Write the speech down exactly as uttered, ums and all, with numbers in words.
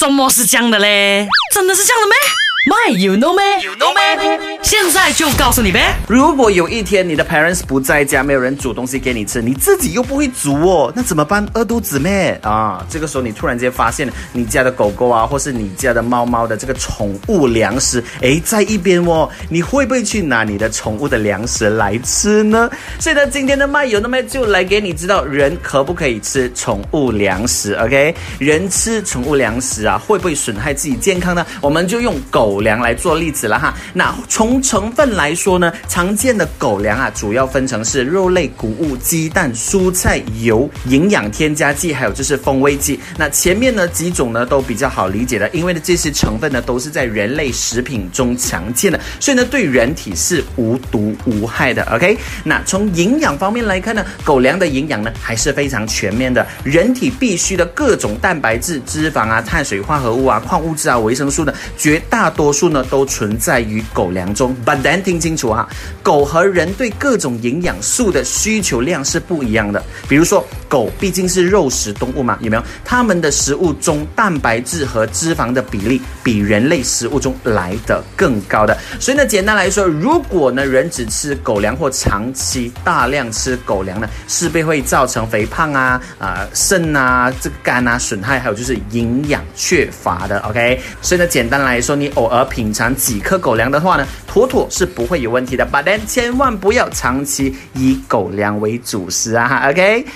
怎么是这样的嘞？真的是这样的咩？ My, you know me? You know me? 现在就告诉你呗。如果有一天你的 parents 不在家，没有人煮东西给你吃，你自己又不会煮哦，那怎么办？饿肚子咩？啊，这个时候你突然间发现你家的狗狗啊，或是你家的猫猫的这个宠物粮食，哎，在一边哦，你会不会去拿你的宠物的粮食来吃呢？所以呢，今天的 My, you know me 就来给你知道人可不可以吃宠物粮食 ，OK？ 人吃宠物粮食啊，会不会损害自己健康呢？我们就用狗。 狗粮来做例子了哈，那从成分来说呢，常见的狗粮啊，主要分成是肉类、谷物、鸡蛋、蔬菜、油、营养添加剂，还有就是风味剂。那前面呢几种呢都比较好理解的，因为呢这些成分呢都是在人类食品中常见的，所以呢对人体是无毒无害的。OK， 那从营养方面来看呢，狗粮的营养呢还是非常全面的，人体必需的各种蛋白质、脂肪啊、碳水化合物啊、矿物质啊、维生素呢，绝大多数 多数呢都存在于狗粮中 ，but then 听清楚哈，狗和人对各种营养素的需求量是不一样的。比如说，狗毕竟是肉食动物嘛，有没有？它们的食物中蛋白质和脂肪的比例比人类食物中来得更高的。所以呢，简单来说，如果呢人只吃狗粮或长期大量吃狗粮呢，势必会造成肥胖啊、啊、呃、肾啊、这个肝啊损害，还有就是营养缺乏的。OK， 所以呢，简单来说，你偶尔 而品尝几颗狗粮的话呢，妥妥是不会有问题的。But then 千万不要长期以狗粮为主食啊 ！OK，